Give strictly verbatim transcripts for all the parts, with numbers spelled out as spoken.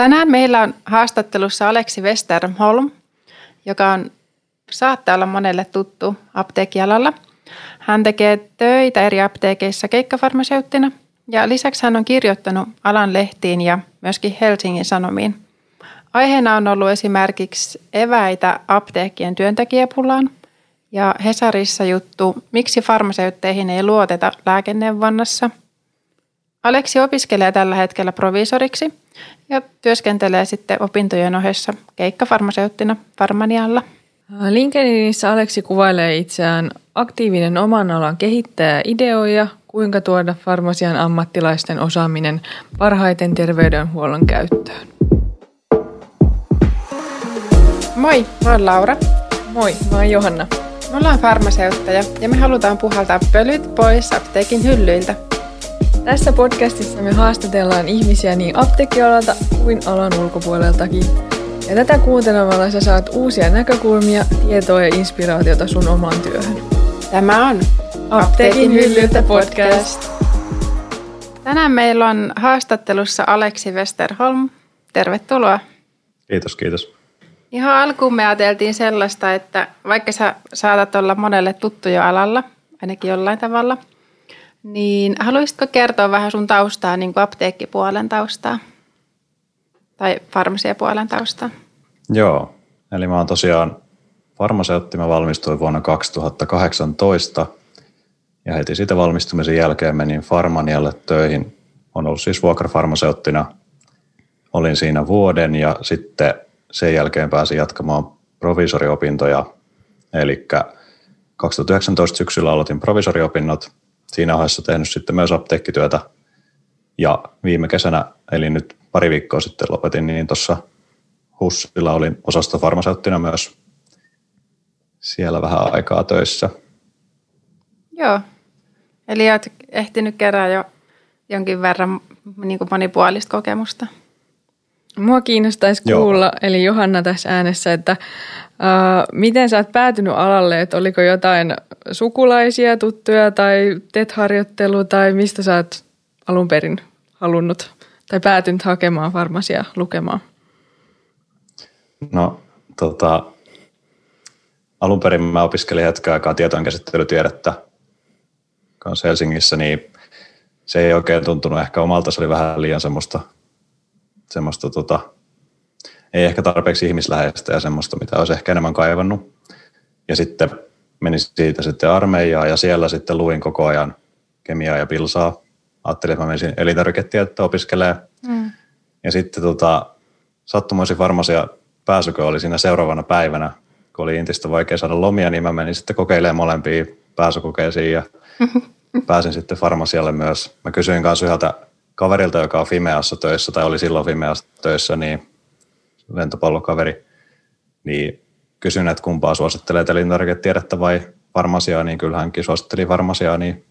Tänään meillä on haastattelussa Aleksi Westerholm, joka on, saattaa olla monelle tuttu apteekkialalla. Hän tekee töitä eri apteekeissa keikkafarmaseuttina ja lisäksi hän on kirjoittanut alan lehtiin ja myöskin Helsingin Sanomiin. Aiheena on ollut esimerkiksi eväitä apteekkien työntekijäpulaan ja Hesarissa juttu, miksi farmaseutteihin ei luoteta lääkeneuvonnassa. Aleksi opiskelee tällä hetkellä proviisoriksi ja työskentelee sitten opintojen ohessa keikkafarmaseuttina Farmanialla. LinkedInissä Aleksi kuvailee itseään aktiivinen oman alan kehittäjä ja ideoja, kuinka tuoda farmasian ammattilaisten osaaminen parhaiten terveydenhuollon käyttöön. Moi, mä oon Laura. Moi, mä oon Johanna. Me ollaan farmaseutteja ja me halutaan puhaltaa pölyt pois apteekin hyllyiltä. Tässä podcastissa me haastatellaan ihmisiä niin apteekkialalta kuin alan ulkopuoleltakin. Ja tätä kuuntelemalla sä saat uusia näkökulmia, tietoa ja inspiraatiota sun omaan työhön. Tämä on Apteekin Hyllyttä podcast. Tänään meillä on haastattelussa Aleksi Westerholm. Tervetuloa. Kiitos, kiitos. Ihan alkuun me ajateltiin sellaista, että vaikka sä saatat olla monelle tuttu jo alalla, ainakin jollain tavalla, niin haluaisitko kertoa vähän sun taustaa, niin kuin apteekkipuolen taustaa tai farmasiapuolen taustaa? Joo, eli mä oon tosiaan farmaseutti, mä valmistuin vuonna kaksituhattakahdeksantoista ja heti siitä valmistumisen jälkeen menin Farmanialle töihin. Olen ollut siis vuokrafarmaseuttina, olin siinä vuoden ja sitten sen jälkeen pääsin jatkamaan proviisoriopintoja, eli kaksituhattayhdeksäntoista syksyllä aloitin proviisoriopinnot. Siinä ohessa tehnyt sitten myös apteekkityötä ja viime kesänä, eli nyt pari viikkoa sitten lopetin, niin tuossa HUSilla olin osastofarmaseuttina myös siellä vähän aikaa töissä. Joo, eli olet ehtinyt kerää jo jonkin verran niin kuin monipuolista kokemusta. Mua kiinnostaisi kuulla, Joo. eli Johanna tässä äänessä, että äh, miten sä oot päätynyt alalle, että oliko jotain sukulaisia, tuttuja tai teet harjoittelua tai mistä sä oot alun perin halunnut tai päätynyt hakemaan farmasiaa lukemaan? No tota, alun perin mä opiskelin hetken aikaa tietojenkäsittelytiedettä kanssa Helsingissä, niin se ei oikein tuntunut ehkä omalta, se oli vähän liian semmoista semmoista tota, ei ehkä tarpeeksi ihmisläheistä ja semmoista, mitä olisi ehkä enemmän kaivannut. Ja sitten menin siitä sitten armeijaan ja siellä sitten luin koko ajan kemiaa ja pilsaa. Ajattelin, että mä menisin elintarviketiedettä opiskelemaan. Mm. Ja sitten tota, sattumoisin farmasia pääsykö oli siinä seuraavana päivänä, kun oli intistä vaikea saada lomia, niin mä menin sitten kokeilemaan molempia pääsykokeisiin ja pääsin sitten farmasialle myös. Mä kysyin kanssa yhdeltä kaverilta, joka on Fimeassa töissä, tai oli silloin Fimeassa töissä, niin lentopallokaveri, niin kysyin, että kumpaa suosittelee elintarviketiedettä vai farmasiaa, niin kyllähänkin suositteli farmasiaa, niin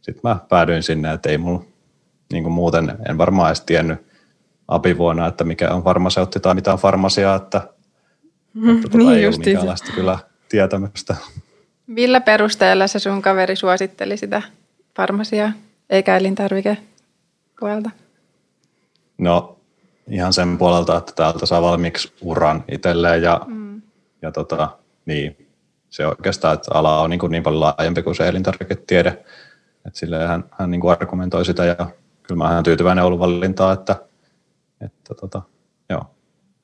sitten mä päädyin sinne, että ei mulla, niin kuin muuten en varmaan edes tiennyt apivuonna, että mikä on farmaseutti tai mitä on farmasiaa, että, mm, että niin ei ole minkäänlaista kyllä tietämystä. Millä perusteella se sun kaveri suositteli sitä farmasiaa, eikä elintarvike? Puolelta. No ihan sen puolelta, että täältä saa valmiiksi uran itselleen ja, mm. ja tota, niin, se oikeastaan, että ala on niin, kuin niin paljon laajempi kuin se elintarviketiede. Et silleen hän, hän niin kuin argumentoi sitä ja kyllä mä olen tyytyväinen ollut valintaan, että, että tota, joo.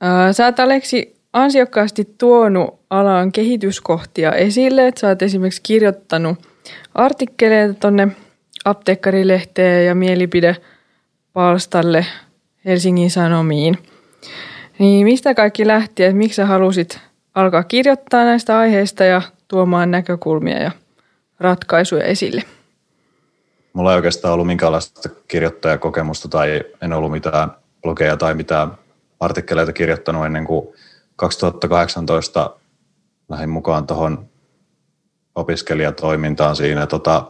Ää, sä oot Aleksi ansiokkaasti tuonut alan kehityskohtia esille, että sä oot esimerkiksi kirjoittanut artikkeleita tonne apteekkarilehteen ja mielipide palstalle Helsingin Sanomiin. Niin mistä kaikki lähti, että miksi sä halusit alkaa kirjoittaa näistä aiheista ja tuomaan näkökulmia ja ratkaisuja esille? Mulla ei oikeastaan ollut minkäänlaista kirjoittajakokemusta tai en ollut mitään blogeja tai mitään artikkeleita kirjoittanut ennen kuin kaksituhattakahdeksantoista lähdin mukaan tuohon opiskelijatoimintaan siinä. Tota,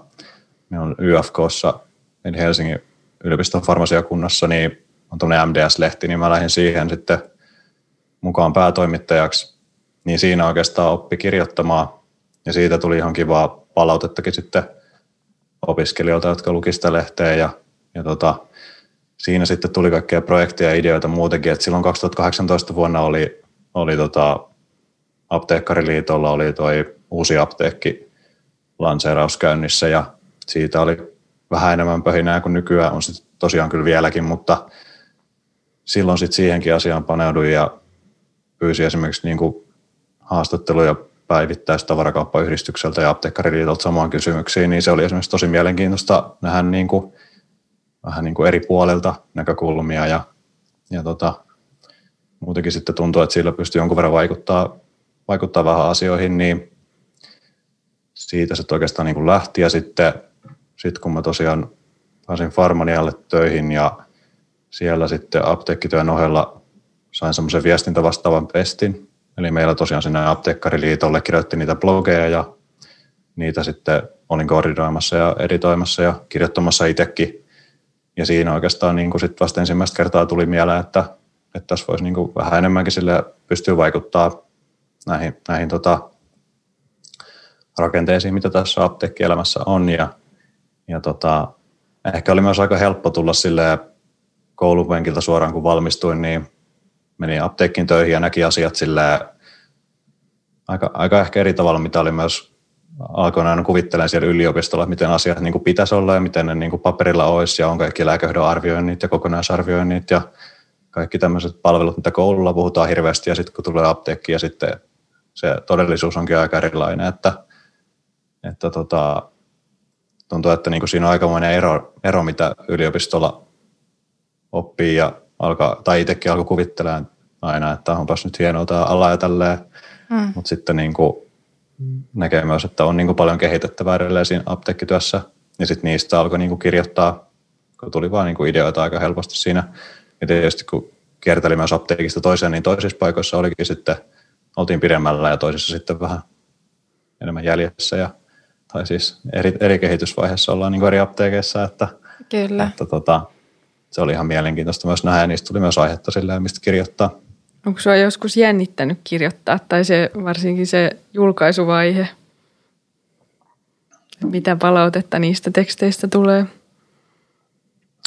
minun Y F K:ssa, eli Helsingin yliopiston farmasiakunnassa, niin on tuommoinen M D S-lehti, niin mä lähdin siihen sitten mukaan päätoimittajaksi. Niin siinä oikeastaan oppi kirjoittamaan, ja siitä tuli ihan kivaa palautettakin sitten opiskelijoilta, jotka luki sitä lehteä, ja, ja tota, siinä sitten tuli kaikkea projekteja ja ideoita muutenkin, että silloin kaksituhattakahdeksantoista vuonna oli, oli tota, apteekkariliitolla oli toi uusi apteekki lanseeraus käynnissä ja siitä oli vähän enemmän pöhinää kuin nykyään, on sitten tosiaan kyllä vieläkin, mutta silloin sitten siihenkin asiaan paneuduin ja pyysin esimerkiksi niin kuin haastatteluja päivittäistavarakauppa yhdistykseltä ja apteekkariliitolta samaan kysymyksiin, niin se oli esimerkiksi tosi mielenkiintoista nähdä niin kuin, vähän niin kuin eri puolelta näkökulmia ja, ja tota, muutenkin sitten tuntuu, että sillä pystyy jonkun verran vaikuttaa, vaikuttaa vähän asioihin, niin siitä se oikeastaan niin kuin lähti ja sitten sit kun mä tosiaan pääsin Farmanialle töihin ja siellä sitten apteekkityön ohella sain semmoisen viestintävastaavan pestin. Eli meillä tosiaan sinne apteekkariliitolle kirjoitti niitä blogeja ja niitä sitten olin koordinoimassa ja editoimassa ja kirjoittamassa itsekin. Ja siinä oikeastaan niin kuin sit vasta ensimmäistä kertaa tuli mieleen, että, että tässä voisi niin kuin vähän enemmänkin sille pystyä vaikuttaa näihin, näihin tota rakenteisiin, mitä tässä apteekkielämässä on. Ja, ja tota, ehkä oli myös aika helppo tulla silleen koulupenkiltä suoraan, kun valmistuin, niin menin apteekkiin töihin ja näki asiat silleen aika, aika ehkä eri tavalla, mitä oli myös alkoin aina kuvittelen siellä yliopistolla, miten asiat niin kuin pitäisi olla ja miten ne niin kuin paperilla olisi ja on kaikki lääkehoidon arvioinnit ja kokonaisarvioinnit ja kaikki tämmöiset palvelut, mitä koululla puhutaan hirveästi ja sitten kun tulee apteekki ja sitten se todellisuus onkin aika erilainen, että, että tota, tuntuu, että niin kuin siinä on aikamoinen ero, ero, mitä yliopistolla oppii ja alkaa, tai itsekin alkoi kuvittelemaan aina, että onpas nyt hienoa tämä ala ja tälleen, mm. mutta sitten niin kuin näkee myös, että on niin kuin paljon kehitettävää edelleen siinä apteekkityössä, ja sitten niistä alkoi niin kuin kirjoittaa, kun tuli vaan niin kuin ideoita aika helposti siinä, ja tietysti kun kierteli myös apteekista toiseen, niin toisissa paikoissa olikin sitten, oltiin pidemmällä ja toisissa sitten vähän enemmän jäljessä, ja, tai siis eri, eri kehitysvaiheessa ollaan niin kuin eri apteekeissa, että, Kyllä. että tota, se oli ihan mielenkiintoista myös nähdä, ja niistä tuli myös aihetta silleen, mistä kirjoittaa. Onko sinua joskus jännittänyt kirjoittaa, tai se, varsinkin se julkaisuvaihe? Mitä palautetta niistä teksteistä tulee?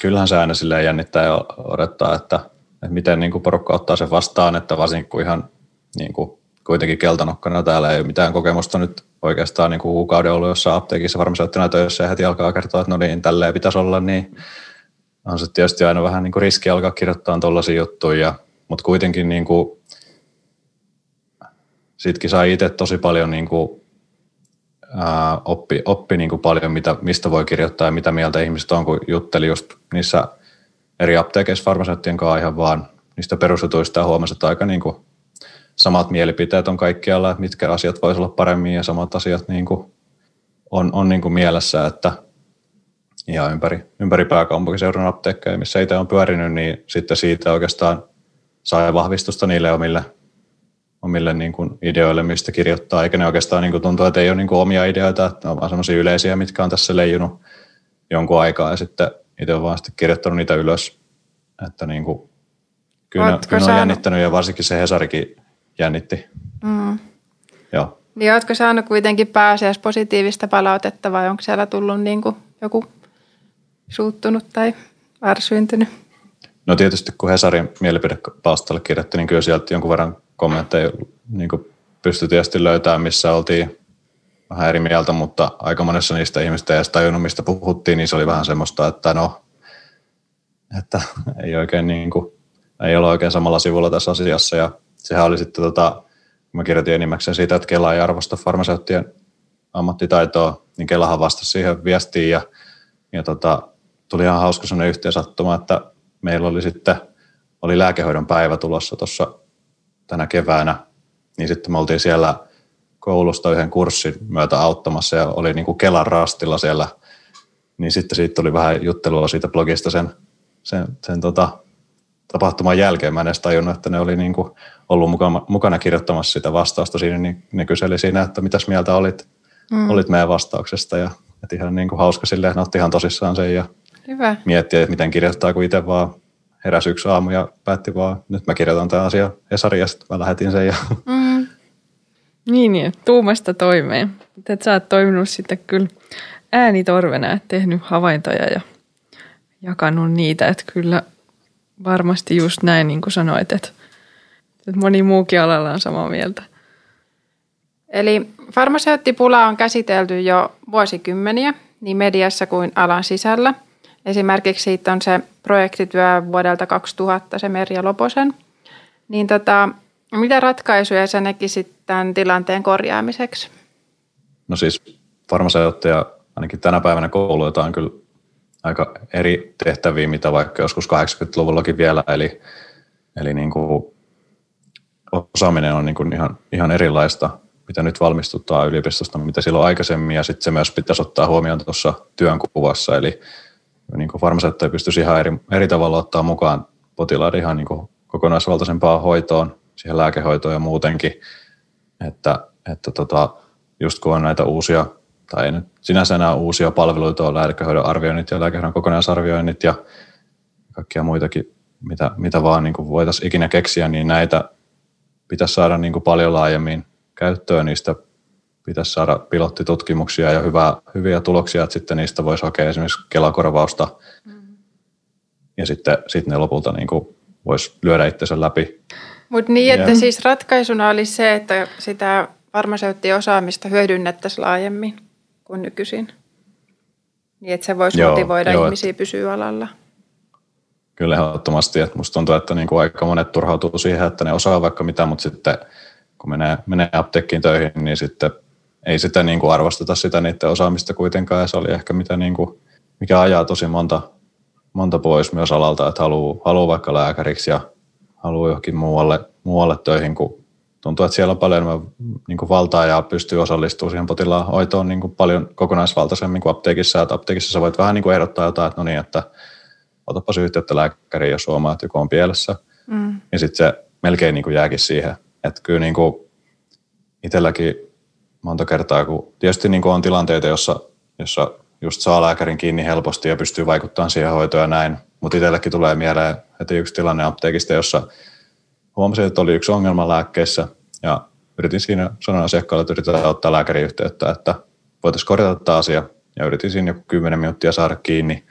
Kyllähän se aina silleen jännittää ja odottaa, että, että miten niin kuin porukka ottaa sen vastaan, että varsinkin kun ihan niin kuin, kuitenkin keltanokkana täällä ei ole mitään kokemusta nyt oikeastaan niin kuin kuukauden ollut jossain apteekissa farmaseuttina töissä ja heti alkaa kertoa, että no niin, tälleen pitäisi olla, niin on se tietysti aina vähän niin kuin riski alkaa kirjoittamaan tuollaisia juttuja, mutta kuitenkin niin kuin, sitkin sai itse tosi paljon niin kuin, ää, oppi, oppi niin kuin paljon, mitä, mistä voi kirjoittaa ja mitä mieltä ihmiset on, kun jutteli just niissä eri apteekeissa farmaseuttien kanssa ihan vaan niistä perusjutuista ja huomasi, että aika niin kuin samat mielipiteet on kaikkialla, mitkä asiat voisi olla paremmin ja samat asiat niin kuin on, on niin kuin mielessä, että ja ympäri, ympäri pääkaupunkiseudun apteekkeja, missä itse on pyörinyt, niin sitten siitä oikeastaan sai vahvistusta niille omille, omille niin kuin ideoille, mistä kirjoittaa. Eikä ne oikeastaan niin kuin tuntuu, että ei ole niin kuin omia ideoita, että ne on vaan sellaisia yleisiä, mitkä on tässä leijunut jonkun aikaa. Ja sitten itse on vaan sitten kirjoittanut niitä ylös. Että niin kuin, kyllä Ootko ne, ne on jännittänyt ja varsinkin se Hesarikin jännitti. Mm. Joo. Niin oletko saanut kuitenkin pääasiassa positiivista palautetta vai onko siellä tullut niin kuin joku suuttunut tai ärsyyntynyt? No tietysti kun Hesarin mielipidepalstalle kirjoitti, niin kyllä sieltä jonkun verran kommentteja niin pystyi tietysti löytämään, missä oltiin vähän eri mieltä, mutta aika monessa niistä ihmistä ei edes tajunnut, mistä puhuttiin, niin se oli vähän semmoista, että no, että ei oikein niin kuin, ei ole oikein samalla sivulla tässä asiassa. Ja sehän oli sitten, tota, kun mä kirjoitin enimmäkseen siitä, että Kela ei arvosta farmaseuttien ammattitaitoa, niin Kelahan vastasi siihen viestiin ja, ja tota, tuli ihan hauska sellainen yhteensattuma, että meillä oli sitten oli lääkehoidon päivä tulossa tuossa tänä keväänä, niin sitten me oltiin siellä koulusta yhden kurssin myötä auttamassa ja oli niin kuin Kelan rastilla siellä, niin sitten siitä tuli vähän juttelua siitä blogista sen, sen, sen tota, tapahtuman jälkeen. Mä en edes tajunnut, että ne oli niin kuin ollut mukana, mukana kirjoittamassa sitä vastausta siinä, niin ne kyseli siinä, että mitäs mieltä olit, mm. olit meidän vastauksesta ja että ihan niin kuin hauska silleen, ne otti ihan tosissaan sen ja Hyvä. Miettiä, että miten kirjoittaa, kun itse vaan heräsi yksi aamu ja päätti vaan, nyt mä kirjoitan tämän asian Hesariin ja sitten mä lähetin sen. Ja mm. Niin, niin, tuumasta toimeen. Et sä oot toiminut sitten kyllä äänitorvena, tehnyt havaintoja ja jakanut niitä, että kyllä varmasti just näin niin kuin sanoit, että, että moni muukin alalla on samaa mieltä. Eli farmaseuttipula on käsitelty jo vuosikymmeniä niin mediassa kuin alan sisällä. Esimerkiksi siitä on se projektityö vuodelta kaksituhatta, se Merja Loposen. Niin tota, mitä ratkaisuja sä näkisit tämän tilanteen korjaamiseksi? No siis farmaseutteja ainakin tänä päivänä koulutetaan kyllä aika eri tehtäviä, mitä vaikka joskus kahdeksankymmentäluvullakin vielä. Eli, eli niin kuin osaaminen on niin kuin ihan, ihan erilaista, mitä nyt valmistutaan yliopistosta, mitä silloin aikaisemmin. Ja sitten se myös pitäisi ottaa huomioon tuossa työnkuvassa. Eli niin kuin farmaseutteja pystyisi ihan eri, eri tavalla ottaa mukaan potilaiden ihan niin kuin kokonaisvaltaisempaan hoitoon, siihen lääkehoitoon ja muutenkin. Että, että tota, just kun on näitä uusia, tai ei nyt sinänsä enää uusia palveluita, on lääkehoidon arvioinnit ja lääkehoidon kokonaisarvioinnit ja kaikkia muitakin, mitä, mitä vaan niin kuin voitaisiin ikinä keksiä, niin näitä pitäisi saada niin kuin paljon laajemmin käyttöön. Niistä pitäisi saada pilottitutkimuksia ja hyvää, hyviä tuloksia, että sitten niistä voisi hakea esimerkiksi Kela-korvausta. Mm-hmm. Ja sitten, sitten ne lopulta niin kuin voisi lyödä itsensä läpi. Mutta niin, että ja. Siis ratkaisuna olisi se, että sitä farmaseuttien osaamista hyödynnettäisiin laajemmin kuin nykyisin. Niin, että se voisi joo, motivoida joo, ihmisiä et... pysyä alalla. Kyllä ehdottomasti. Että musta tuntuu, että niinku aika monet turhautuu siihen, että ne osaa vaikka mitä, mutta sitten kun menee, menee apteekkiin töihin, niin sitten ei sitä niinku arvosteta sitä niiden osaamista kuitenkaan. Ja se oli ehkä mitä niinku, mikä ajaa tosi monta, monta pois myös alalta, että haluaa, haluaa vaikka lääkäriksi ja haluaa johonkin muualle, muualle töihin, kun tuntuu, että siellä on paljon enemmän niin valtaa ja pystyy osallistumaan siihen potilaan hoitoon niin paljon kokonaisvaltaisemmin kuin apteekissa. Että apteekissa sä voit vähän niin ehdottaa jotain, että no niin, että otapas yhteyttä lääkäriin, jos huomaa, että joku on pielessä. Mm. Ja sitten se melkein niin jääkin siihen. Että kyllä niin itselläkin monta kertaa, kun tietysti niin on tilanteita, jossa, jossa just saa lääkärin kiinni helposti ja pystyy vaikuttamaan siihen hoitoon ja näin. Mutta itselläkin tulee mieleen heti yksi tilanne apteekista, jossa huomasin, että oli yksi ongelma lääkkeissä ja yritin siinä sanoa asiakkaalle, että yritetään ottaa lääkärin yhteyttä, että voitaisiin korjata tämä asia. Ja yritin siinä joku kymmenen minuuttia saada kiinni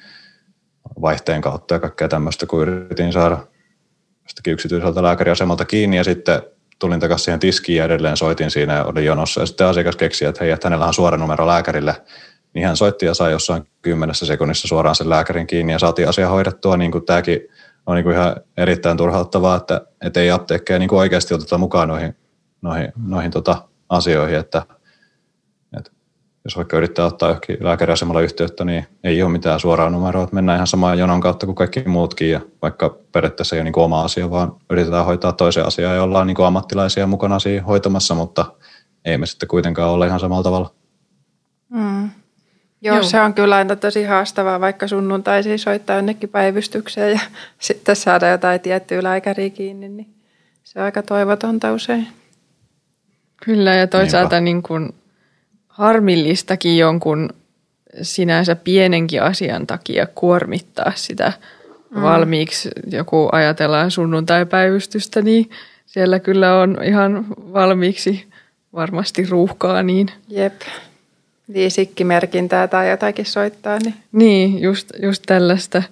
vaihteen kautta ja kaikkea tämmöistä, kun yritin saada jostakin yksityiseltä lääkäriasemalta kiinni. Ja sitten tulin takaisin siihen tiskiin ja edelleen soitin siinä ja olin jonossa. Ja sitten asiakas keksi, että hei, että hänellä on suora numero lääkärille. Niin hän soitti ja sai jossain kymmenessä sekunnissa suoraan sen lääkärin kiinni ja saatiin asia hoidettua, niin kuin tämäkin on niin kuin ihan erittäin turhauttavaa, että et ei apteekkeja niin kuin oikeasti oteta mukaan noihin, noihin, noihin tota asioihin, että et jos vaikka yrittää ottaa johonkin lääkäriasemalla yhteyttä, niin ei ole mitään suoraa numeroa, että mennään ihan samaan jonon kautta kuin kaikki muutkin, ja vaikka periaatteessa ei ole niin kuin oma asia, vaan yritetään hoitaa toisen asiaa ja ollaan niin kuin ammattilaisia mukana siinä hoitamassa, mutta ei me sitten kuitenkaan ole ihan samalla tavalla. Mm. Joo, Joo, se on kyllä aina tosi haastavaa, vaikka sunnuntaisiin soittaa jonnekin päivystykseen ja sitten saada jotain tiettyä lääkäriä kiinni, niin se on aika toivotonta usein. Kyllä, ja toisaalta niin kuin harmillistakin jonkun sinänsä pienenkin asian takia kuormittaa sitä mm. valmiiksi. Joku ajatellaan sunnuntaipäivystystä, niin siellä kyllä on ihan valmiiksi varmasti ruuhkaa. Niin. Jep. Niin, sikkimerkintää tai jotakin soittaa. Niin, niin just, just tällaista.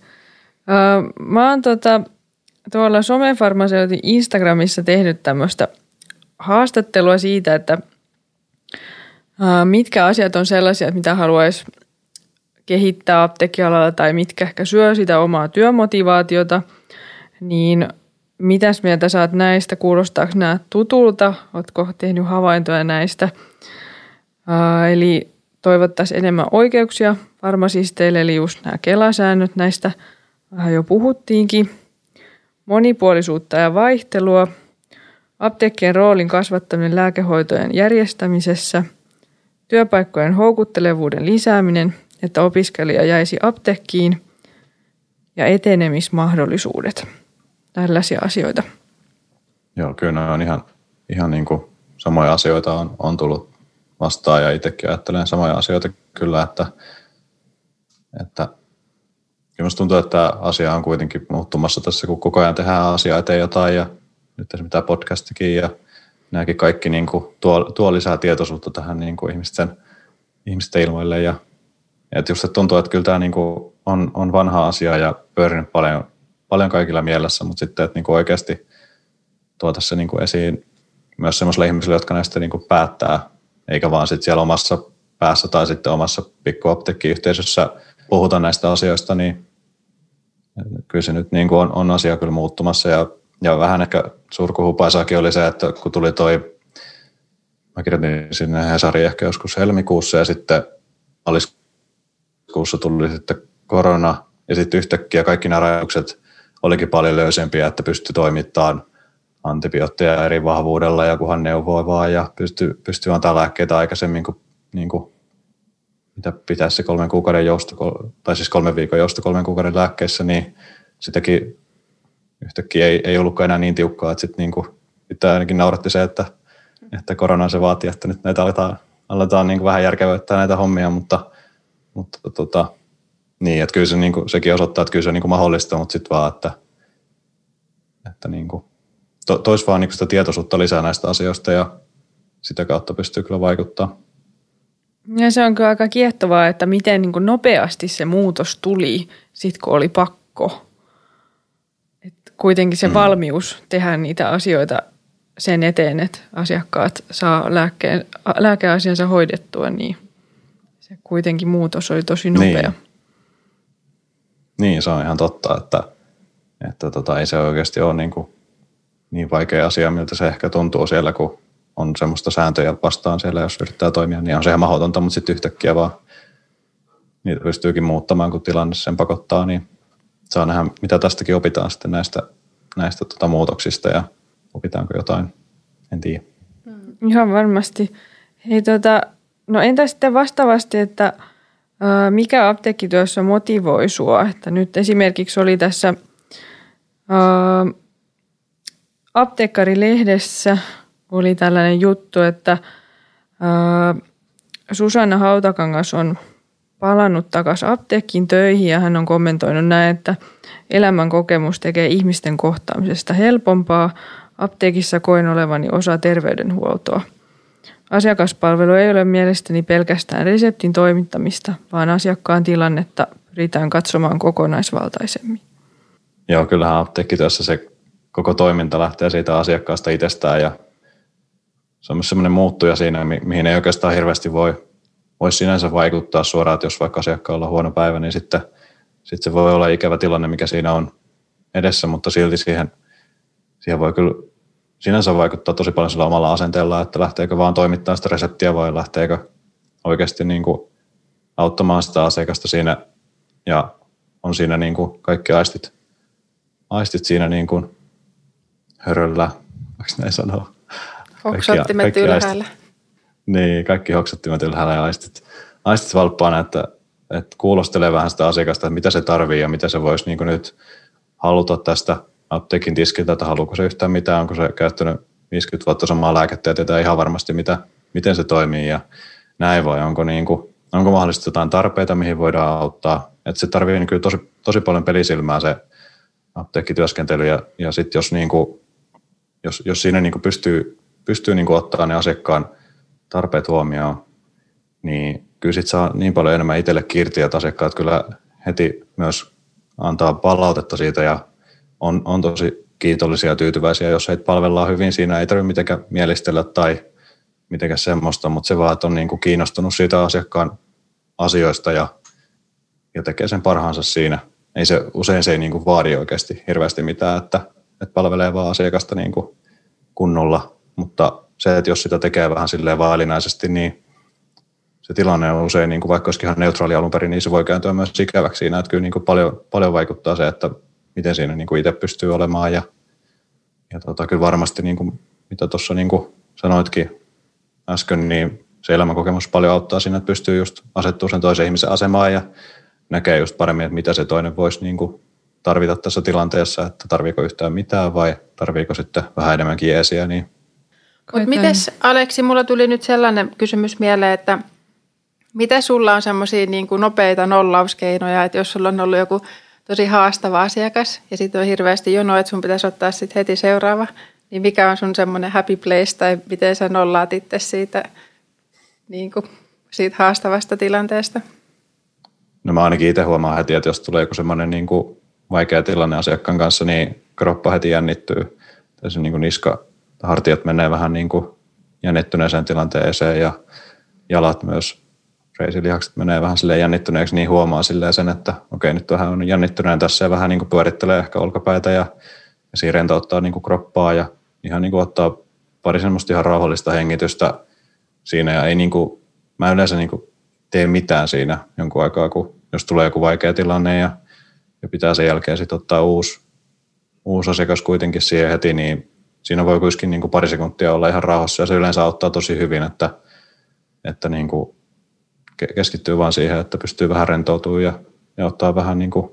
Mä oon tota, tuolla somefarmaseutin Instagramissa tehnyt tämmöistä haastattelua siitä, että mitkä asiat on sellaisia, mitä haluaisi kehittää apteekkialalla tai mitkä ehkä syö sitä omaa työmotivaatiota. Niin mitäs mieltä sä oot näistä? Kuulostaako nämä tutulta? Ootko tehnyt havaintoja näistä? Eli toivottaisiin enemmän oikeuksia farmasisteille, eli just nämä Kela-säännöt, näistä vähän jo puhuttiinkin. Monipuolisuutta ja vaihtelua, apteekkien roolin kasvattaminen lääkehoitojen järjestämisessä, työpaikkojen houkuttelevuuden lisääminen, että opiskelija jäisi apteekkiin ja etenemismahdollisuudet, tällaisia asioita. Joo, kyllä nämä on ihan, ihan niin kuin samoja asioita on, on tullut vastaan ja itsekin ajattelen samoja asioita kyllä, että, että kyllä musta tuntuu, että asia on kuitenkin muuttumassa tässä, kun koko ajan tehdään asiaa eteen jotain ja nyt esimerkiksi tämä podcastikin ja nämäkin kaikki niin kuin tuo, tuo lisää tietoisuutta tähän niin kuin ihmisten, ihmisten ilmoille ja että just se tuntuu, että kyllä tämä niin kuin on, on vanha asia ja pyörinyt paljon, paljon kaikilla mielessä, mutta sitten että niinku oikeasti tuota se niinku esiin myös semmoisille ihmisille, jotka näistä niinku päättää, eikä vaan sitten siellä omassa päässä tai sitten omassa pikkuapteekkiyhteisössä puhuta näistä asioista, niin kyllä se nyt niin kuin on, on asia kyllä muuttumassa. Ja, ja vähän ehkä surkuhupaisaakin oli se, että kun tuli toi, mä kirjoitin sinne Hesariin ehkä joskus helmikuussa ja sitten maaliskuussa tuli sitten korona ja sitten yhtäkkiä kaikki nämä rajoitukset olikin paljon löysempiä, että pystyi toimittamaan antibiootteja eri vahvuudella ja kunhan neuvoi vaan ja pystyy, pystyy antamaan lääkkeitä aikaisemmin kuin, niin kuin mitä pitäisi se kolmen kuukauden jousto, tai siis kolmen viikon jousto kolmen kuukauden lääkkeissä, niin sitäkin yhtäkkiä ei, ei ollutkaan enää niin tiukkaa, että sitten niin pitää ainakin nauratti se, että, että korona se vaatii, että nyt näitä aletaan, aletaan niin kuin vähän järkevöittää näitä hommia, mutta, mutta tota, niin, että kyllä se, niin kuin, sekin osoittaa, että kyllä se on niin kuin mahdollista, mutta sitten vaan, että, että niin kuin, to, tois vaan niin kuin sitä tietoisuutta lisää näistä asioista ja sitä kautta pystyy kyllä vaikuttamaan. Ja se on kyllä aika kiehtovaa, että miten niin kuin nopeasti se muutos tuli, sit kun oli pakko. Et kuitenkin se mm. valmius tehdä niitä asioita sen eteen, että asiakkaat saa lääkkeen, lääkeasiansa hoidettua, niin se kuitenkin muutos oli tosi nopea. Niin, niin se on ihan totta, että, että tota, ei se oikeasti ole niin, kuin niin vaikea asia, miltä se ehkä tuntuu siellä, kun on semmoista sääntöjä vastaan siellä, jos yrittää toimia, niin on se ihan mahdotonta, mutta sitten yhtäkkiä vaan niitä pystyykin muuttamaan, kun tilanne sen pakottaa, niin saa nähdä, mitä tästäkin opitaan sitten näistä, näistä tota muutoksista ja opitaanko jotain, en tiedä. Ihan varmasti. Hei, tota, no entä sitten vastaavasti, että ää, mikä apteekkityössä motivoi sua? Että nyt esimerkiksi oli tässä ää, apteekkarilehdessä oli tällainen juttu, että ää, Susanna Hautakangas on palannut takaisin apteekkiin töihin ja hän on kommentoinut näin, että elämän kokemus tekee ihmisten kohtaamisesta helpompaa. Apteekissa koen olevani osa terveydenhuoltoa. Asiakaspalvelu ei ole mielestäni pelkästään reseptin toimittamista, vaan asiakkaan tilannetta pyritään katsomaan kokonaisvaltaisemmin. Joo, kyllähän apteekkityössä se koko toiminta lähtee siitä asiakkaasta itsestään ja se on myös semmoinen muuttuja siinä, mihin ei oikeastaan hirveästi voi, voi sinänsä vaikuttaa suoraan, että jos vaikka asiakkaalla on huono päivä, niin sitten, sitten se voi olla ikävä tilanne, mikä siinä on edessä, mutta silti siihen, siihen voi kyllä sinänsä vaikuttaa tosi paljon sillä omalla asenteella, että lähteekö vaan toimittamaan sitä reseptiä vai lähteekö oikeasti niin kuin auttamaan sitä asiakasta siinä ja on siinä niin kuin kaikki aistit, aistit siinä niin kuin höröllä, voiko näin sanoa? Hoksottimet kaikki ylhäällä. Aistit, niin, kaikki hoksottimet ylhäällä ja aistit, aistit valppaana, että, että kuulostelee vähän sitä asiakasta, että mitä se tarvii ja mitä se voisi niin kuin nyt haluta tästä apteekin tiskiltä, että haluuko se yhtään mitään, onko se käyttänyt viisikymmentä vuotta samaa lääkettä ja tietää ihan varmasti, mitä, miten se toimii ja näin vai onko, niin kuin, onko mahdollisesti jotain tarpeita, mihin voidaan auttaa. Että se tarvii niin kyllä tosi, tosi paljon pelisilmää se apteekkityöskentely ja, ja sitten jos, niin kuin, jos, jos siinä niin kuin pystyy pystyy niin kuin ottaa ne asiakkaan tarpeet huomioon, niin kyllä sit saa niin paljon enemmän itselle kirti, että asiakkaat kyllä heti myös antaa palautetta siitä ja on, on tosi kiitollisia ja tyytyväisiä, jos heitä palvellaan hyvin. Siinä ei tarvitse mitenkään mielistellä tai mitenkään semmoista, mutta se vaan, että on niin kuin kiinnostunut siitä asiakkaan asioista ja, ja tekee sen parhaansa siinä. Ei se, usein se ei niin kuin vaadi oikeasti hirveästi mitään, että, että palvelee vaan asiakasta niin kuin kunnolla. Mutta se, että jos sitä tekee vähän silleen vaillinaisesti, niin se tilanne on usein, niin kuin vaikka olisikin ihan neutraali alun perin, niin se voi kääntyä myös ikäväksi siinä. Että kyllä niin kuin paljon, paljon vaikuttaa se, että miten siinä niin kuin itse pystyy olemaan. Ja, ja tota, kyllä varmasti, niin kuin, mitä tuossa niin kuin sanoitkin äsken, niin se elämänkokemus paljon auttaa siinä, että pystyy just asettumaan sen toisen ihmisen asemaan ja näkee just paremmin, että mitä se toinen voisi niin kuin tarvita tässä tilanteessa, että tarviiko yhtään mitään vai tarviiko sitten vähän enemmänkin jeesiä, niin mites, Aleksi, mulla tuli nyt sellainen kysymys mieleen, että mitä sulla on semmoisia niin kuin nopeita nollauskeinoja, että jos sulla on ollut joku tosi haastava asiakas ja sitten on hirveästi jono, että sun pitäisi ottaa sit heti seuraava, niin mikä on sun semmoinen happy place tai miten sä nollaat itse siitä, niin kuin, siitä haastavasta tilanteesta? No mä ainakin itse huomaan heti, että jos tulee joku semmoinen niin kuin vaikea tilanne asiakkaan kanssa, niin kroppa heti jännittyy. Tässä niin kuin niska, hartiat menee vähän niin kuin jännittyneeseen tilanteeseen ja jalat myös, reisilihakset menee vähän silleen jännittyneeksi, niin huomaa silleen sen, että okei, nyt vähän on jännittyneen tässä ja vähän niin kuin pyörittelee ehkä olkapäitä ja, ja siinä rentouttaa niin kuin kroppaa ja ihan niin kuin ottaa pari semmoista ihan rauhallista hengitystä siinä ja ei niin kuin, mä yleensä niin kuin tee mitään siinä jonkun aikaa, kun jos tulee joku vaikea tilanne ja, ja pitää sen jälkeen sitten ottaa uusi, uusi asiakas kuitenkin siihen heti, niin siinä voi kuitenkin niin kuin pari sekuntia olla ihan rauhassa ja se yleensä auttaa tosi hyvin, että, että niin kuin keskittyy vaan siihen, että pystyy vähän rentoutumaan ja, ja ottaa vähän, niin kuin,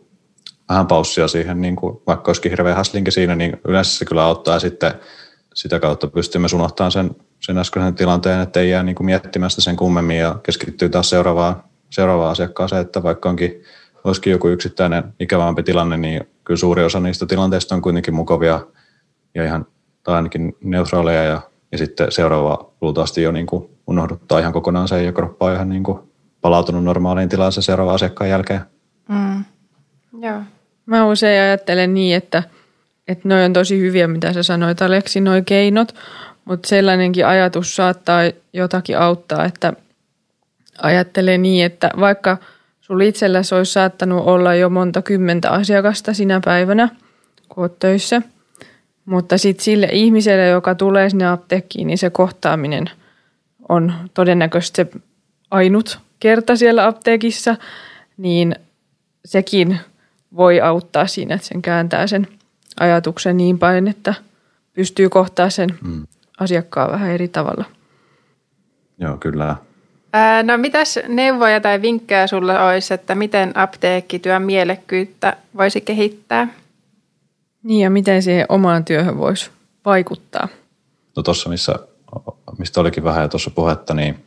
vähän paussia siihen, niin kuin, vaikka olisikin hirveä häslinki siinä, niin yleensä se kyllä auttaa sitten sitä kautta pystymme unohtamaan sen, sen äskeisen tilanteen, ettei jää niin kuin miettimään sitä sen kummemmin ja keskittyy taas seuraavaan, seuraavaan asiakkaaseen, että vaikka onkin, olisikin joku yksittäinen ikävämpi tilanne, niin kyllä suuri osa niistä tilanteista on kuitenkin mukavia ja ihan tai ainakin neutraaleja ja, ja sitten seuraava luultavasti jo niin kuin unohduttaa ihan kokonaan sen ja kroppa on ihan niin kuin palautunut normaaliin tilansa seuraavan asiakkaan jälkeen. Mm. Joo. Mä usein ajattelen niin, että, että noi on tosi hyviä, mitä sä sanoit Aleksi, noi keinot, mutta sellainenkin ajatus saattaa jotakin auttaa, että ajattelee niin, että vaikka sulla itselläsi olisi saattanut olla jo monta kymmentä asiakasta sinä päivänä, kun oot töissä, mutta sitten sille ihmiselle, joka tulee sinne apteekkiin, niin se kohtaaminen on todennäköisesti se ainut kerta siellä apteekissa, niin sekin voi auttaa siinä, että sen kääntää sen ajatuksen niin päin, että pystyy kohtaamaan sen mm. asiakkaan vähän eri tavalla. Joo, kyllä. Ää, no mitäs neuvoja tai vinkkejä sulla olisi, että miten apteekkityön mielekkyyttä voisi kehittää? Niin ja miten siihen omaan työhön voisi vaikuttaa? No tuossa, missä, mistä olikin vähän jo tuossa puhetta, niin,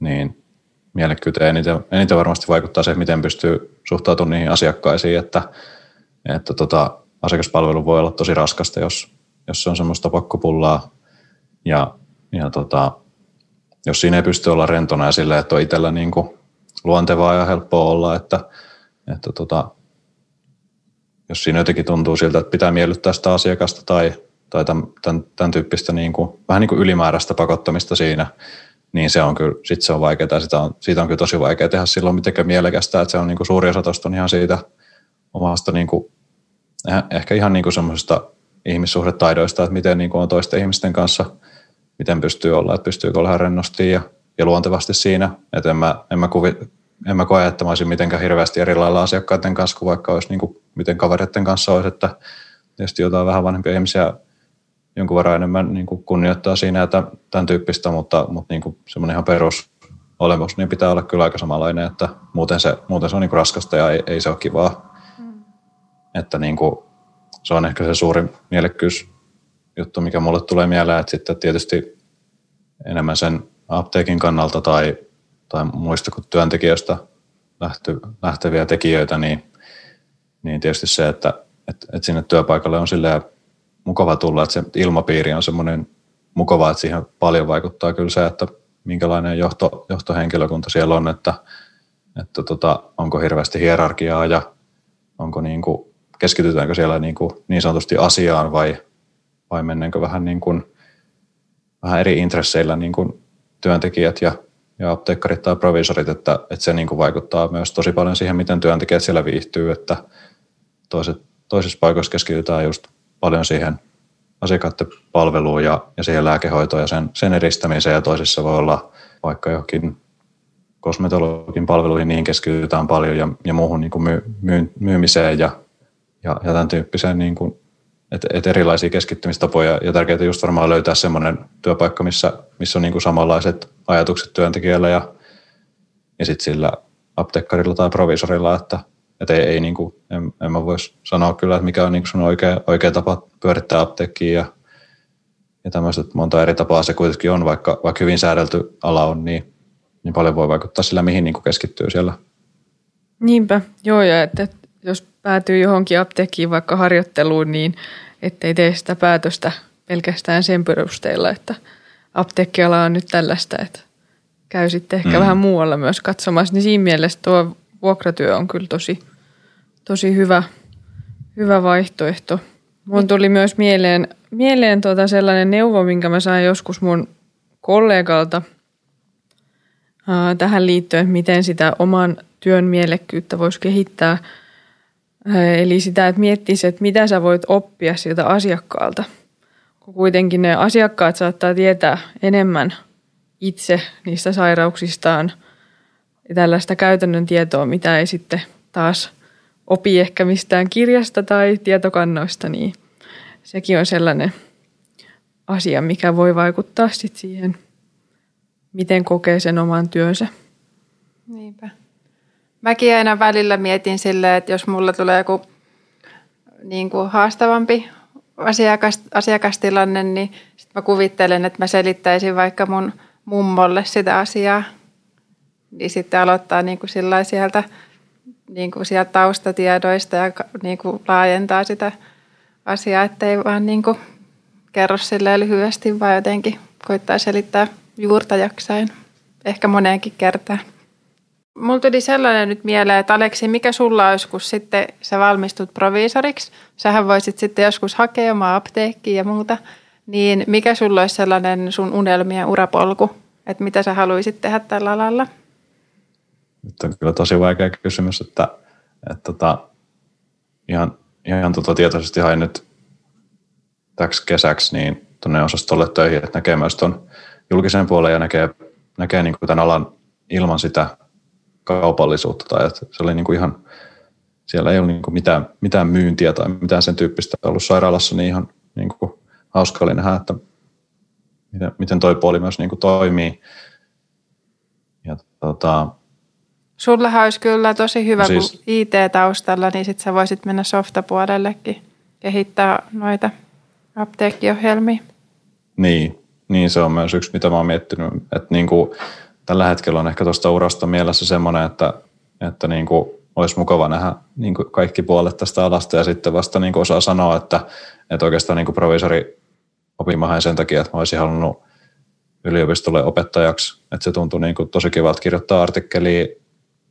niin mielekkyyteen eniten, eniten varmasti vaikuttaa se, miten pystyy suhtautumaan niihin asiakkaisiin, että, että tota, asiakaspalvelu voi olla tosi raskasta, jos, jos se on semmoista pakkopullaa ja, ja tota, jos siinä ei pysty olla rentona ja sillä, että on itsellä niin kuin luontevaa ja helppoa olla, että, että tota, jos siinä jotenkin tuntuu siltä, että pitää miellyttää sitä asiakasta tai, tai tämän, tämän tyyppistä niin kuin, vähän niin kuin ylimääräistä pakottamista siinä, niin se on kyllä, sit se on vaikeaa, sitä on, siitä on kyllä tosi vaikea tehdä silloin mitenkään mielekästä, että se on niin kuin suuri osa tuosta on ihan siitä omasta niin kuin, ehkä ihan niin kuin semmoisista ihmissuhdetaidoista, että miten niin kuin on toisten ihmisten kanssa, miten pystyy olla, että pystyykö olla rennosti ja, ja luontevasti siinä, että en mä, en mä kuvit, en mä koe, että mä olisin mitenkään hirveästi eri lailla asiakkaiden kanssa, kuin vaikka olisi niin kuin, miten kavereiden kanssa olisi, että tietysti jotain vähän vanhempia ihmisiä jonkun verran enemmän niin kuin kunnioittaa siinä ja tämän, tämän tyyppistä, mutta, mutta niin kuin semmoinen ihan perusolemus niin pitää olla kyllä aika samanlainen, että muuten se, muuten se on niin kuin raskasta ja ei, ei se ole kivaa. Mm. Että niin kuin, se on ehkä se suurin mielekkyysjuttu, mikä mulle tulee mieleen, että sitten tietysti enemmän sen apteekin kannalta tai tai muista kuin työntekijöistä lähteviä tekijöitä, niin, niin tietysti se, että et, et sinne työpaikalle on silleen mukava tulla, että se ilmapiiri on semmoinen mukava, että siihen paljon vaikuttaa kyllä se, että minkälainen johto, johtohenkilökunta siellä on, että, että tota, onko hirveästi hierarkiaa ja onko niinku, keskitytäänkö siellä niinku niin sanotusti asiaan vai, vai mennäänkö vähän, niinku, vähän eri intresseillä niinku työntekijät ja ja apteekkarit tai proviisorit, että, että se niin kuin vaikuttaa myös tosi paljon siihen, miten työntekijät siellä viihtyy, että toiset, toisissa paikoissa keskitytään just paljon siihen asiakkaiden palveluun ja, ja siihen lääkehoitoon ja sen, sen edistämiseen, ja toisissa voi olla vaikka johonkin kosmetologin palveluihin, niihin keskitytään paljon ja, ja muuhun niin kuin myy, myy, myymiseen ja, ja, ja tämän tyyppiseen, niin kuin, että, että erilaisia keskittymistapoja, ja tärkeää just varmaan löytää semmoinen työpaikka, missä, missä on niin kuin samanlaiset ajatukset työntekijällä ja, ja sitten sillä apteekkarilla tai proviisorilla, että et ei, ei niin kuin, en, en mä voisi sanoa kyllä, että mikä on niin kuin sun oikea, oikea tapa pyörittää apteekkiä ja, ja tämmöistä, että monta eri tapaa se kuitenkin on, vaikka, vaikka hyvin säädelty ala on, niin, niin paljon voi vaikuttaa sillä, mihin niin kuin keskittyy siellä. Niinpä, joo, ja että et, jos päätyy johonkin apteekkiin vaikka harjoitteluun, niin ettei tee sitä päätöstä pelkästään sen perusteella, että apteekkiala on nyt tällaista, että käy sitten ehkä mm. vähän muualla myös katsomassa, niin siinä mielessä tuo vuokratyö on kyllä tosi, tosi hyvä, hyvä vaihtoehto. Mun tuli myös mieleen, mieleen tuota sellainen neuvo, minkä mä sain joskus mun kollegalta ää, tähän liittyen, miten sitä oman työn mielekkyyttä voisi kehittää. Ää, eli sitä, että miettisi, että mitä sä voit oppia sieltä asiakkaalta. Kun kuitenkin ne asiakkaat saattaa tietää enemmän itse niistä sairauksistaan ja tällaista käytännön tietoa, mitä ei sitten taas opi ehkä mistään kirjasta tai tietokannoista, niin sekin on sellainen asia, mikä voi vaikuttaa sit siihen, miten kokee sen oman työnsä. Niinpä. Mäkin aina välillä mietin silleen, että jos mulla tulee joku niin kuin haastavampi asiakas, asiakastilanne, niin sit mä kuvittelen, että mä selittäisin vaikka mun mummolle sitä asiaa. Niin sitten aloittaa niin kuin sillä sieltä, niin kuin sieltä taustatiedoista ja niin kuin laajentaa sitä asiaa, ettei vaan niin kuin kerro silleen lyhyesti, vaan jotenkin koittaa selittää juurta jaksain, ehkä moneenkin kertaan. Mulla tuli sellainen nyt mieleen, että Aleksi, mikä sulla olisi, kun sitten sä valmistut proviisoriksi? Sähän voisit sitten joskus hakea omaa apteekkiin ja muuta. Niin mikä sulla olisi sellainen sun unelmien urapolku, että mitä sä haluaisit tehdä tällä alalla? Nyt on kyllä tosi vaikea kysymys, että, että tota, ihan, ihan tota tietoisesti hain nyt täksi kesäksi niin tuonne osastolle töihin, että näkee myös tuon julkisen puolen ja näkee, näkee niin kuin tämän alan ilman sitä kaupallisuutta. Tai että se oli niin kuin ihan, siellä ei ole niin kuin mitään, mitään myyntiä tai mitään sen tyyppistä ollut sairaalassa, niin ihan niin kuin hauska oli nähdä, että miten, miten toi puoli myös niin kuin toimii. Ja tota... Sullahan olisi kyllä tosi hyvä, siis, kun I T-taustalla, niin sitten sä voisit mennä softapuolellekin kehittää noita apteekkiohjelmia. Niin, niin se on myös yksi, mitä mä oon miettinyt. Että niin kuin tällä hetkellä on ehkä tuosta urasta mielessä semmoinen, että, että niin kuin olisi mukava nähdä niin kuin kaikki puolet tästä alasta ja sitten vasta niin kuin osaa sanoa, että, että oikeastaan niin kuin proviisori opin mä hain sen takia, että mä olisin halunnut yliopistolle opettajaksi. Että se tuntui niin kuin tosi kivalta kirjoittaa artikkeliä,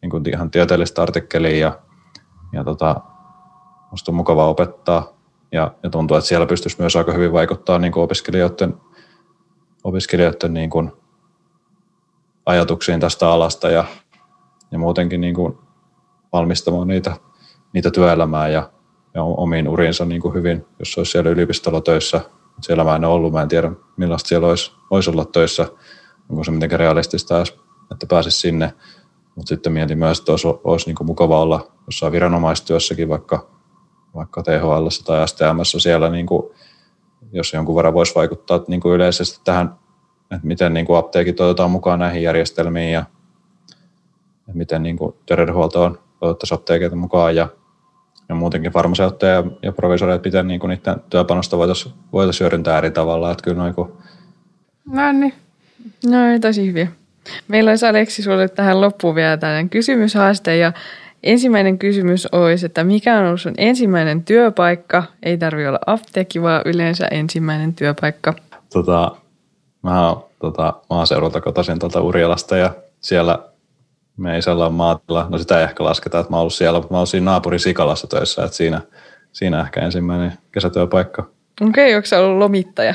niin kuin ihan tieteellistä artikkeliä ja, ja tota, musta on mukava opettaa ja, ja tuntuu, että siellä pystyisi myös aika hyvin vaikuttaa niin kuin opiskelijoiden, opiskelijoiden niin kuin ajatuksiin tästä alasta ja, ja muutenkin niin kuin valmistamaan niitä, niitä työelämää ja, ja omiin uriinsa niin kuin hyvin, jos olisi siellä yliopistolla töissä. Siellä mä en ole ollut, mä en tiedä millaista siellä olisi, olisi olla töissä, onko se mitenkään realistista, että pääsisi sinne. Mutta sitten mietin myös, että olisi, olisi niin kuin mukava olla jossain viranomaistyössäkin, vaikka, vaikka T H L:ssä tai S T M:ssä siellä, niin kuin, jos jonkun verran voisi vaikuttaa niin kuin yleisesti tähän, että miten niin kuin apteekit otetaan mukaan näihin järjestelmiin ja miten niin kuin terveydenhuolto on otettaisiin apteekeita mukaan ja, ja muutenkin farmaseutteja ja, ja proviisoreita, miten niin kuin niiden työpanosta voitaisiin voitaisi hyödyntää eri tavalla. Että kyllä noin kuin... No niin, no tosi hyviä. Meillä olisi Aleksi sinulle tähän loppuun vielä tällainen kysymyshaaste ja ensimmäinen kysymys olisi, että mikä on ollut sun ensimmäinen työpaikka? Ei tarvitse olla apteekki, vaan yleensä ensimmäinen työpaikka. Tota, mä oon tota, maaseudulta kotoisin tuolta Urjalasta ja siellä me isällä on maatila. No sitä ei ehkä lasketa, että mä oon ollut siellä, mutta mä oon siinä naapurin Sikalassa töissä, että siinä, siinä ehkä ensimmäinen kesätyöpaikka. Okei, okay, onko sä ollut lomittaja?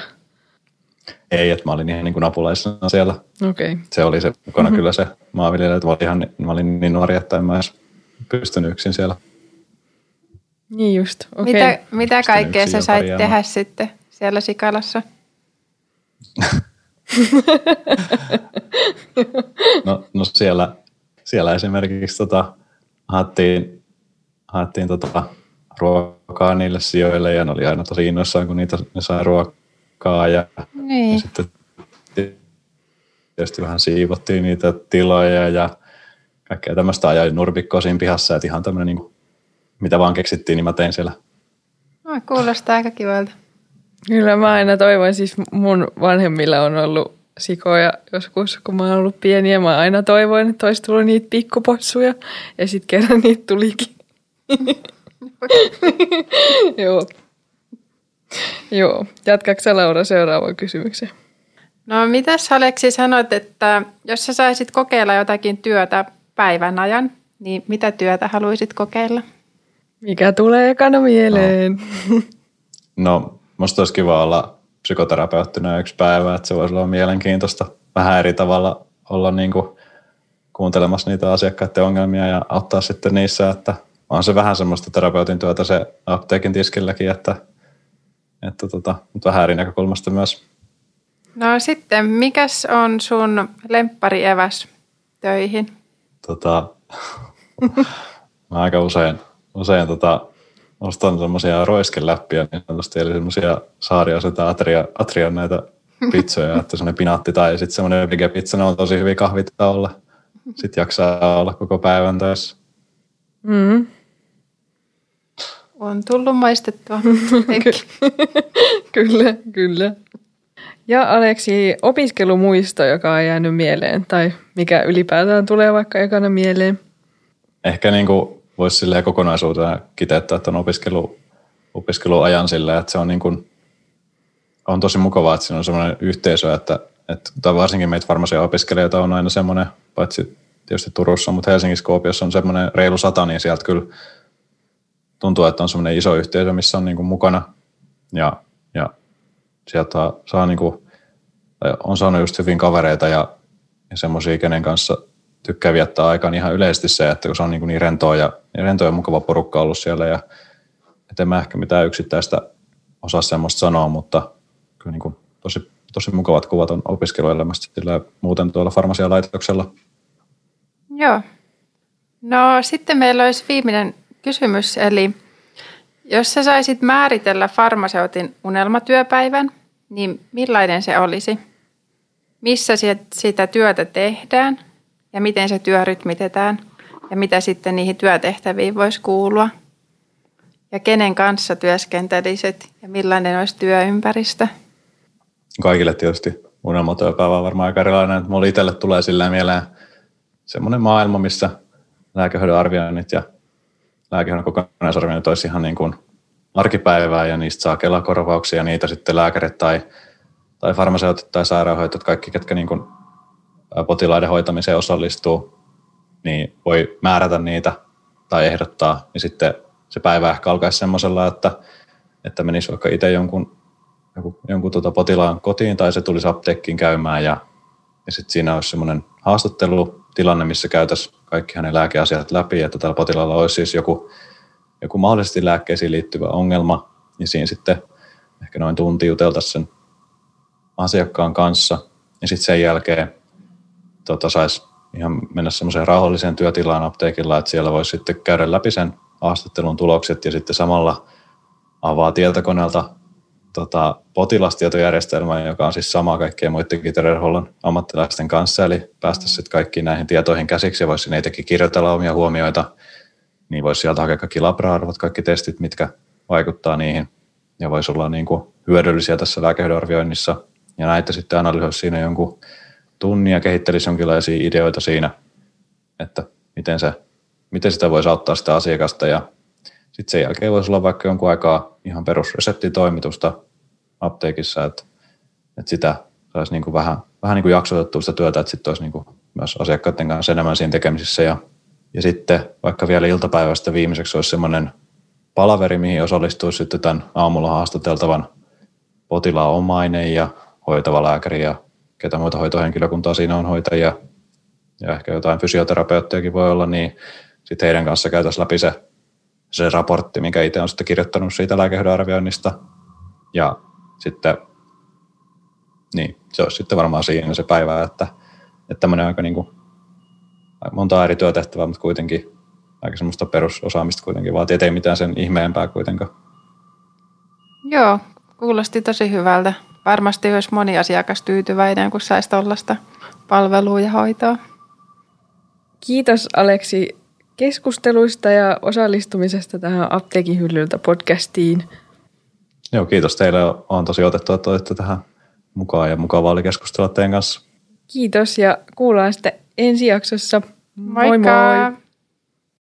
Ei, että mä olin ihan niin kuin apulaisena siellä. Okay. Se oli se mukana mm-hmm. kyllä se maanviljelijä, että mä olin, ihan, mä olin niin nuori, että en mä edes pystynyt yksin siellä. Niin just, okei. Okay. Mitä, mitä kaikkea sä sait tehdä mä... sitten siellä Sikalassa? no, no siellä, siellä esimerkiksi tota, haettiin, haettiin tota, ruokaa niille sijoille ja ne oli aina tosi innoissaan, kun niitä ne sai ruokaa. Ja, niin. ja sitten tietysti vähän siivottiin niitä tiloja ja kaikkea tämmöistä ajoi nurmikkoa siinä pihassa. Että ihan tämmöinen, niin kuin, mitä vaan keksittiin, niin mä tein siellä. No, kuulostaa aika kivalta. Kyllä mä aina toivon, siis mun vanhemmilla on ollut sikoja joskus, kun mä oon ollut pieni. Ja mä aina toivoin, että olisi tullut niitä pikkupossuja ja sitten kerran niitä tulikin. Joo. Joo, jatkaksä Laura seuraavaan kysymykseen? No mitäs Aleksi sanot, että jos sä saisit kokeilla jotakin työtä päivän ajan, Niin mitä työtä haluaisit kokeilla? Mikä tulee ekana mieleen? No, no musta olisi kiva olla psykoterapeuttina yksi päivä, että se voisi olla mielenkiintoista. Vähän eri tavalla olla niin kuin kuuntelemassa niitä asiakkaiden ongelmia ja auttaa sitten niissä, että on se vähän semmoista terapeutin työtä se apteekin tiskilläkin, että, että tota, mutta vähän eri näkökulmasta myös. No sitten, mikäs on sun lemppärieväs töihin? Tota, mä aika usein, usein tota, ostan semmoisia roiskeläppiä, niin sanotusti, eli semmoisia saariaseita atria, atrian näitä pizzoja, että semmoinen pinaatti tai sitten semmoinen vegepizza, ne on tosi hyvin kahvita olla. Sitten jaksaa olla koko päivän töissä. Mm. On tullut maistettua. Kyllä, kyllä. Ja Aleksi, opiskelumuisto, joka on jäänyt mieleen, tai mikä ylipäätään tulee vaikka ekana mieleen? Ehkä niin kuin voisi silleen kokonaisuutena kiteyttää tämän opiskelu, opiskeluajan silleen, että se on, niin kuin, on tosi mukavaa, että siinä on semmoinen yhteisö, että, että tai varsinkin meitä farmasian opiskelijoita on aina semmoinen, paitsi tietysti Turussa, mutta Helsingissä, Kuopiossa on semmoinen reilu sata, niin sieltä kyllä tuntuu, että on semmoinen iso yhteisö, missä on niin kuin mukana ja, ja sieltä saa niin kuin, on saanut just hyvin kavereita ja, ja semmoisia, kenen kanssa tykkää viettää aikaan ihan yleisesti se, että kun se on niin, niin rentoa ja rentoa ja mukava porukka ollut siellä ja et en mä ehkä mitään yksittäistä osaa semmoista sanoa, mutta kyllä niin kuin tosi, tosi mukavat kuvat on opiskeluelämästä sillä muuten tuolla farmasialaitoksella. Joo. No sitten meillä olisi viimeinen kysymys, eli jos sä saisit määritellä farmaseutin unelmatyöpäivän, niin millainen se olisi? Missä sitä työtä tehdään ja miten se työ rytmitetään ja mitä sitten niihin työtehtäviin voisi kuulua? Ja kenen kanssa työskentelisit ja millainen olisi työympäristö? Kaikille tietysti unelmatyöpäivä on varmaan aika erilainen. Mulla itselle tulee silleen mieleen semmoinen maailma, missä lääkehoidon arvioinnit ja lääkehoidon kokonaisarvioinnit olisi ihan niin kuin arkipäivää ja niistä saa Kela-korvauksia ja niitä sitten lääkärit tai, tai farmaseutit tai sairaanhoitajat, kaikki ketkä niin kuin potilaiden hoitamiseen osallistuu, niin voi määrätä niitä tai ehdottaa. Ja sitten se päivä ehkä alkaisi semmoisella, että, että menisi vaikka itse jonkun, jonkun, jonkun tuota potilaan kotiin tai se tulisi apteekkiin käymään ja, ja sitten siinä olisi semmoinen haastattelu, tilanne, missä käytäisiin kaikki hänen lääkeasiat läpi, että tällä potilaalla olisi siis joku, joku mahdollisesti lääkkeisiin liittyvä ongelma, ja siinä sitten ehkä noin tunti juteltaisiin sen asiakkaan kanssa, ja sitten sen jälkeen tota, saisi ihan mennä semmoiseen rauhalliseen työtilaan apteekilla, että siellä voisi sitten käydä läpi sen haastattelun tulokset, ja sitten samalla avaa tietokoneelta tota, potilastietojärjestelmä, joka on siis sama kaikkien muidenkin terveydenhuollon ammattilaisten kanssa, eli päästä sitten kaikkiin näihin tietoihin käsiksi ja voisi niitäkin kirjoitella omia huomioita, niin voisi sieltä hakea kaikki labra-arvot, kaikki testit, mitkä vaikuttaa niihin ja voisi olla niin kuin hyödyllisiä tässä lääkehoidon arvioinnissa ja näitä sitten analysoisi siinä jonkun tunnin ja kehittelisi jonkinlaisia ideoita siinä, että miten, se, miten sitä voisi auttaa sitä asiakasta ja sitten sen jälkeen voisi olla vaikka jonkun aikaa ihan perusreseptitoimitusta apteekissa, että, että sitä saisi niin kuin vähän, vähän niin kuin jaksotettua sitä työtä, että sitten olisi niin kuin myös asiakkaiden kanssa enemmän siinä tekemisissä. Ja, ja sitten vaikka vielä iltapäivästä viimeiseksi olisi semmoinen palaveri, mihin osallistuisi sitten tämän aamulla haastateltavan potilaan omainen ja hoitava lääkäri ja ketä muuta hoitohenkilökuntaa siinä on hoitajia ja ehkä jotain fysioterapeuttejakin voi olla, niin sitten heidän kanssa käytäisiin läpi se se raportti, minkä itse on sitten kirjoittanut siitä lääkehoidon arvioinnista. Ja sitten, niin, se olisi sitten varmaan siinä se päivä, että, että tämmöinen aika niin kuin, monta eri työtehtävää, mutta kuitenkin aika semmoista perusosaamista kuitenkin vaatii, ettei mitään sen ihmeempää kuitenkaan. Joo, kuulosti tosi hyvältä. Varmasti olisi moni asiakas tyytyväinen, kun saisi tollaista palvelua ja hoitoa. Kiitos Aleksi keskusteluista ja osallistumisesta tähän Apteekin Hyllyltä podcastiin. Joo, kiitos teille. On tosi otettu, että olette tähän mukaan ja mukavaa oli keskustella teidän kanssa. Kiitos ja kuullaan sitten ensi jaksossa. Moikka! Moi moi!